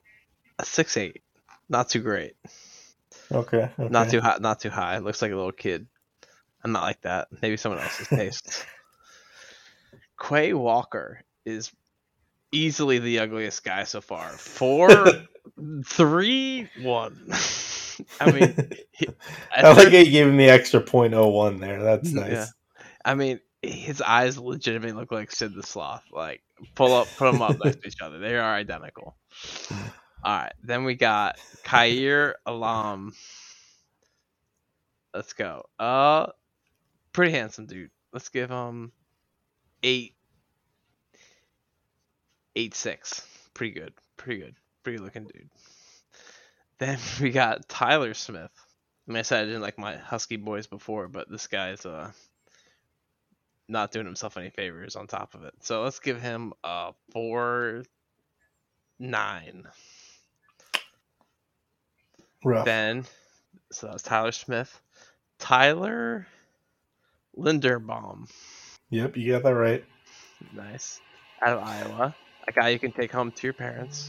Not too great. Okay. Not too hot. Not too high. Looks like a little kid. I'm not like that. Maybe someone else's taste. Quay Walker is easily the ugliest guy so far. 4.31. I mean, I like he gave him the extra 0.01 there. That's nice. Yeah. I mean, his eyes legitimately look like Sid the Sloth. Like, put them up next to each other. They are identical. All right, then we got Kaiir Elam. Let's go. Pretty handsome dude. Let's give him 8.86. Pretty good. Pretty looking dude. Then we got Tyler Smith. I mean, I said I didn't like my Husky boys before, but this guy's not doing himself any favors on top of it. So let's give him a 4.9. Rough. Then, so that was Tyler Smith. Tyler Linderbaum. Yep, you got that right. Nice. Out of Iowa. A guy you can take home to your parents.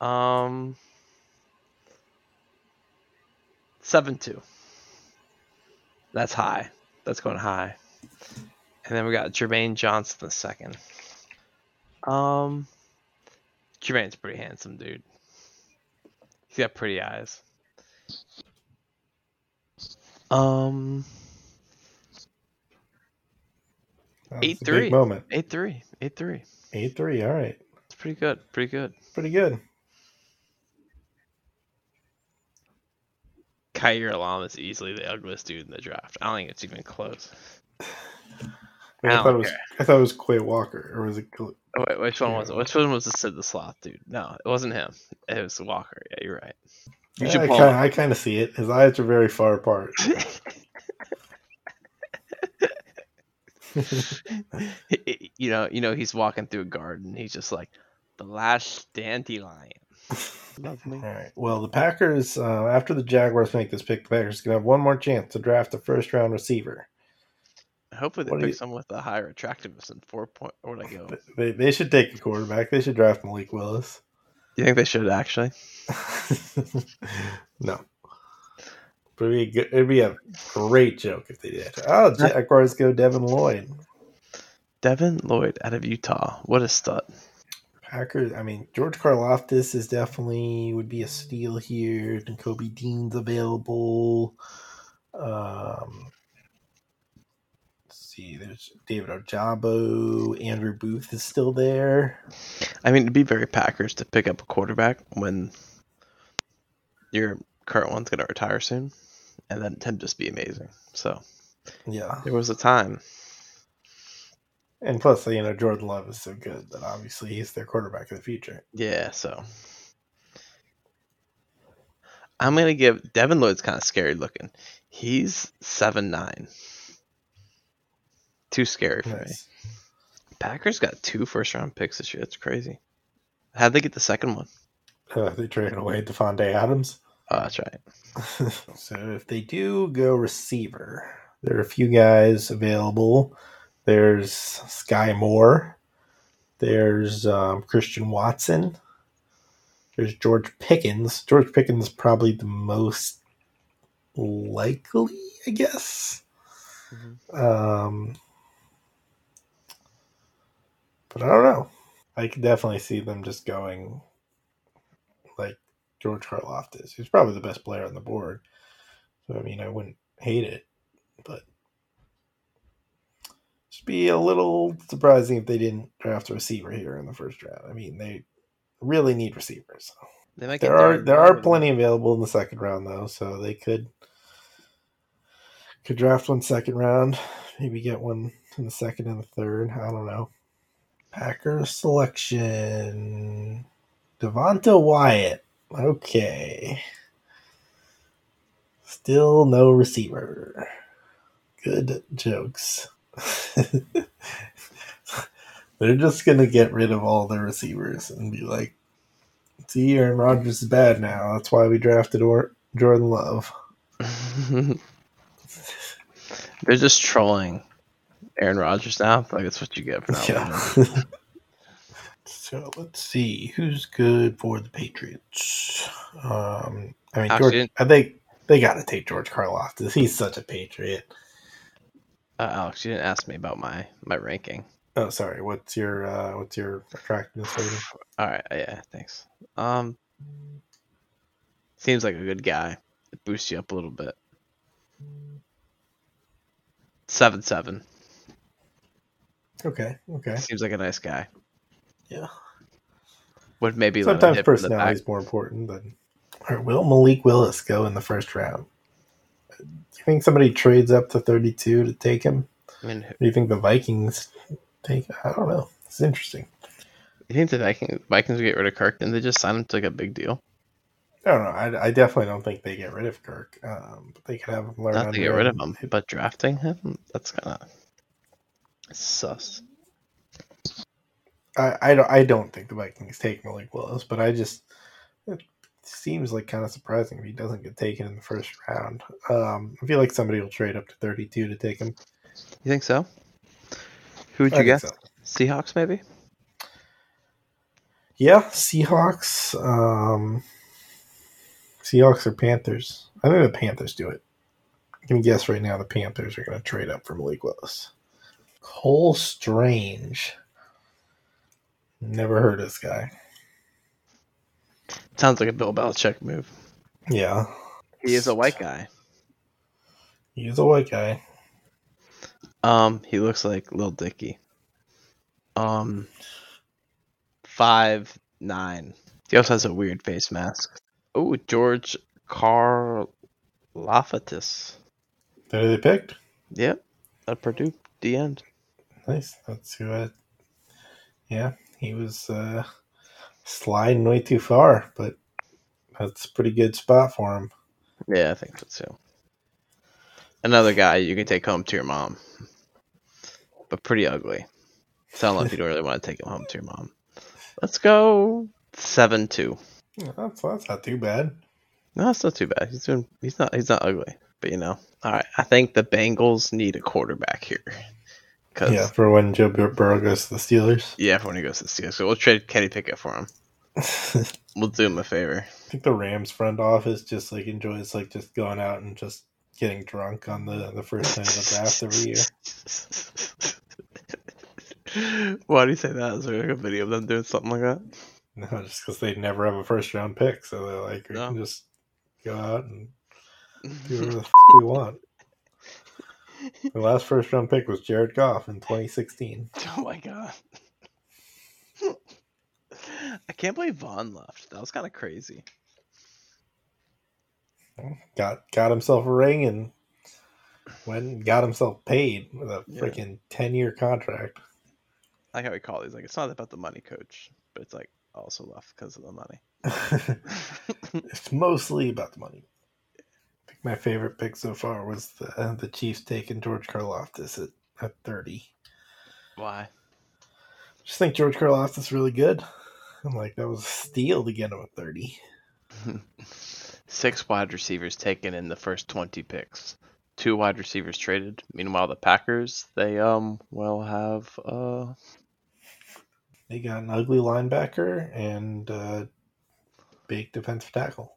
$7.2. That's high. That's going high. And then we got Jermaine Johnson the second. Jermaine's a pretty handsome dude. He's got pretty eyes. That's 8.3. A big moment. 8.3. All right. It's pretty good. Kaiir Elam is easily the ugliest dude in the draft. I don't think it's even close. I thought it was Quay Walker, or was it? Which one was the sloth dude? No, it wasn't him. It was Walker. Yeah, you're right. I kind of see it. His eyes are very far apart. you know, he's walking through a garden. He's just like the last dandelion. Lovely. All right. Well, the Packers, after the Jaguars make this pick, the Packers can have one more chance to draft a first-round receiver. Hopefully, they pick someone with a higher attractiveness than 4 point. Or would I go? They should take a quarterback. They should draft Malik Willis. You think they should actually? No. But it'd be a great joke if they did. Oh, Jaguars go Devin Lloyd. Devin Lloyd out of Utah. What a stud. Packers. I mean, George Karlaftis is definitely would be a steal here. And Kobe Dean's available. Let's see. There's David Ojabo. Andrew Booth is still there. I mean, it'd be very Packers to pick up a quarterback when your current one's going to retire soon, and then him just be amazing. So, yeah, there was a time. And plus, you know, Jordan Love is so good that obviously he's their quarterback of the future. Yeah, so I'm going to give Devin Lloyd's kind of scary looking. He's 7.9. Too scary for me. Packers got 2 first-round picks this year. That's crazy. How'd they get the second one? They traded away Davante Adams. Oh, that's right. So if they do go receiver, there are a few guys available. There's Sky Moore. There's Christian Watson. There's George Pickens. George Pickens is probably the most likely, I guess. Mm-hmm. But I don't know. I could definitely see them just going like George Karlaftis. He's probably the best player on the board. So, I mean, I wouldn't hate it, but be a little surprising if they didn't draft a receiver here in the first round. I mean, they really need receivers. There are plenty available in the second round, though, so they could draft one second round, maybe get one in the second and the third. I don't know. Packer selection. Devonta Wyatt. Okay. Still no receiver. Good jokes. They're just gonna get rid of all their receivers and be like, see, Aaron Rodgers is bad now, that's why we drafted Jordan Love. They're just trolling Aaron Rodgers now. Like, that's what you get for now. Yeah. So let's see who's good for the Patriots. I mean, I think they gotta take George Karlaftis. He's such a Patriot. Alex, you didn't ask me about my ranking. Oh, sorry. What's your attractiveness rating? All right. Yeah. Thanks. Seems like a good guy. It boosts you up a little bit. 7.7. Okay. Seems like a nice guy. Yeah. Would maybe sometimes personality is more important than. All right. Will Malik Willis go in the first round? Do you think somebody trades up to 32 to take him? I mean, do you think the Vikings take? I don't know. It's interesting. You think the Vikings get rid of Kirk? Didn't they just sign him to like a big deal? I don't know. I definitely don't think they get rid of Kirk. But they could have him learn. Not to get rid of him, but drafting him? That's kind of sus. I don't think the Vikings take Malik Willis, but I just it seems like kind of surprising if he doesn't get taken in the first round. I feel like somebody will trade up to 32 to take him. You think so? Who would you guess? So. Seahawks, maybe? Yeah, Seahawks. Seahawks or Panthers. I think the Panthers do it. You can guess right now the Panthers are going to trade up for Malik Willis. Cole Strange. Never heard of this guy. Sounds like a Bill Belichick move. Yeah. He is a white guy. He is a white guy. He looks like Lil Dicky. 5'9". He also has a weird face mask. Oh, George Karlaftis. That they picked? Yep. At Purdue, D end. Nice. That's who I... Yeah, he was sliding way too far, but that's a pretty good spot for him. Yeah, I think so too. Another guy you can take home to your mom, but pretty ugly. So I don't know if you don't really want to take him home to your mom. Let's go 7'2". That's not too bad. No, it's not too bad. He's not ugly, but you know. All right, I think the Bengals need a quarterback here. Yeah, for when Joe Burrow goes to the Steelers. Yeah, for when he goes to the Steelers. So we'll trade Kenny Pickett for him. We'll do him a favor. I think the Rams front office just like enjoys like just going out and just getting drunk on the first night of the draft every year. Why do you say that? Is there like a video of them doing something like that? No, just because they never have a first round pick, so they're like, we can just go out and do whatever the f we want. The last first round pick was Jared Goff in 2016. Oh my god. I can't believe Vaughn left. That was kind of crazy. Got himself a ring and went and got himself paid with a freaking 10-year contract. I like how we call these. Like, it's not about the money, coach, but it's like also left because of the money. It's mostly about the money. My favorite pick so far was the Chiefs taking George Karlaftis at 30. Why? Just think George Karlaftis is really good. I'm like, that was a steal to get him at 30. 6 wide receivers taken in the first 20 picks. 2 wide receivers traded. Meanwhile, the Packers, they will have they got an ugly linebacker and big defensive tackle.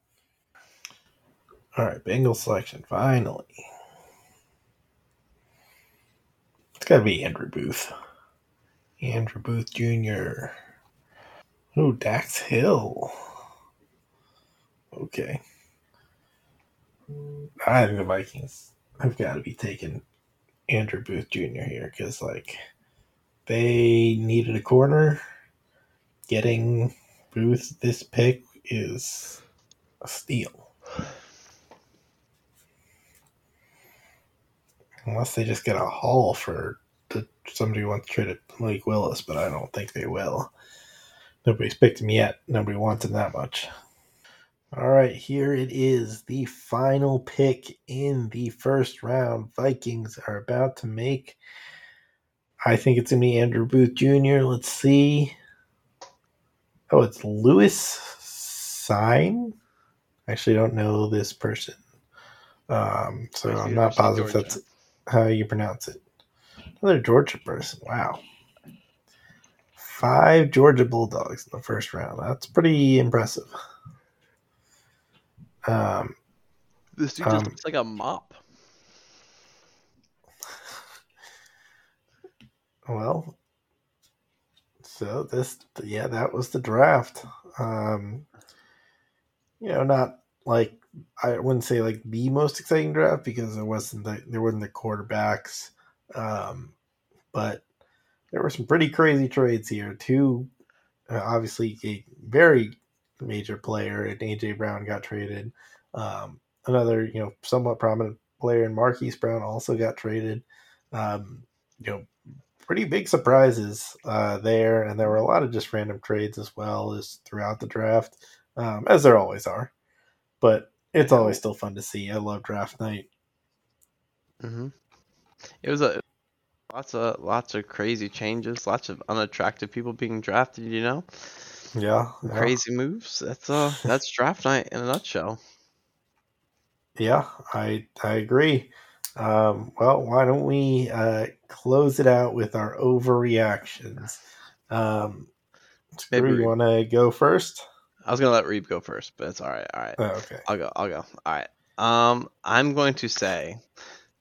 All right, Bengals selection, finally. It's got to be Andrew Booth. Andrew Booth Jr. Oh, Dax Hill. Okay. I think the Vikings have got to be taking Andrew Booth Jr. here because, like, they needed a corner. Getting Booth this pick is a steal. Unless they just get a haul for somebody who wants to trade at Malik Willis, but I don't think they will. Nobody's picked him yet. Nobody wants him that much. All right, here it is. The final pick in the first round. Vikings are about to make. I think it's going to be Andrew Booth Jr. Let's see. Oh, it's Lewis Sine. I actually don't know this person. So I'm not positive that's how you pronounce it. Another Georgia person. Wow. 5 Georgia Bulldogs in the first round. That's pretty impressive. This dude just looks like a mop. Well, so that was the draft. Not like I wouldn't say like the most exciting draft because there wasn't the quarterbacks, but there were some pretty crazy trades here. 2, obviously a very major player, and AJ Brown got traded. Another somewhat prominent player, and Marquise Brown also got traded. Pretty big surprises there, and there were a lot of just random trades as well as throughout the draft, as there always are. But it's always still fun to see. I love draft night. Mm-hmm. It was lots of crazy changes, lots of unattractive people being drafted, you know? Yeah. Crazy moves. That's draft night in a nutshell. Yeah, I agree. Well, why don't we close it out with our overreactions? Screw, you want to go first? I was going to let Reeb go first, but it's all right. All right. Oh, okay. I'll go. All right. I'm going to say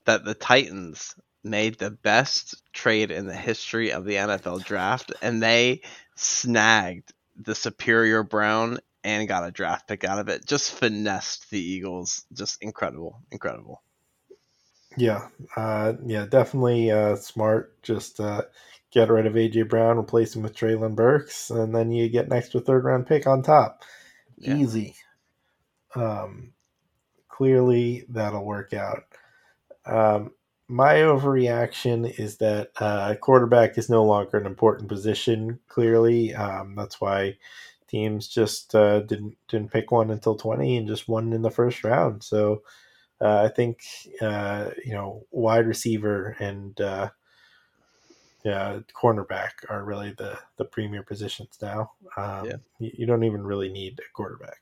that the Titans made the best trade in the history of the NFL draft, and they snagged the superior Brown and got a draft pick out of it. Just finessed the Eagles. Just incredible. Yeah. Definitely smart. Just get rid of AJ Brown, replace him with Traylon Burks, and then you get an extra third round pick on top. Yeah. Easy. Clearly that'll work out. My overreaction is that quarterback is no longer an important position. Clearly, that's why teams just didn't pick one until 20 and just one in the first round. So I think wide receiver and cornerback are really the premier positions now. You don't even really need a quarterback.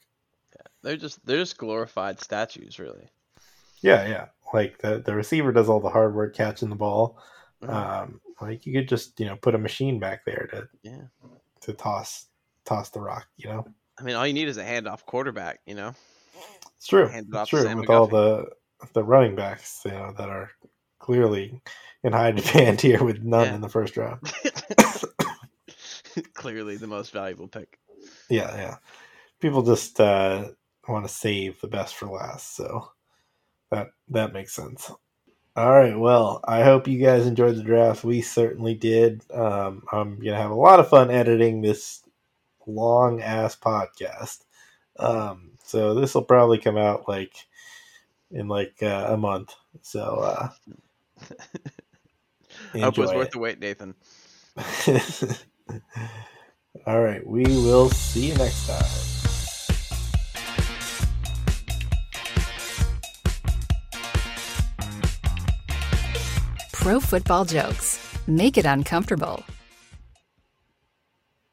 Yeah. They're just glorified statues, really. Yeah. Like the receiver does all the hard work catching the ball. You could just put a machine back there to toss the rock. All you need is a handoff quarterback. It's true. It's true with McGuffey. All the running backs that are clearly in high demand here with none in the first round. Clearly the most valuable pick. Yeah. People just want to save the best for last, so. That makes sense. All right. Well, I hope you guys enjoyed the draft. We certainly did. I'm going to have a lot of fun editing this long ass podcast. So this will probably come out in a month. So, I hope it was worth the wait, Nathan. All right. We will see you next time. Pro Football Jokes. Make it uncomfortable.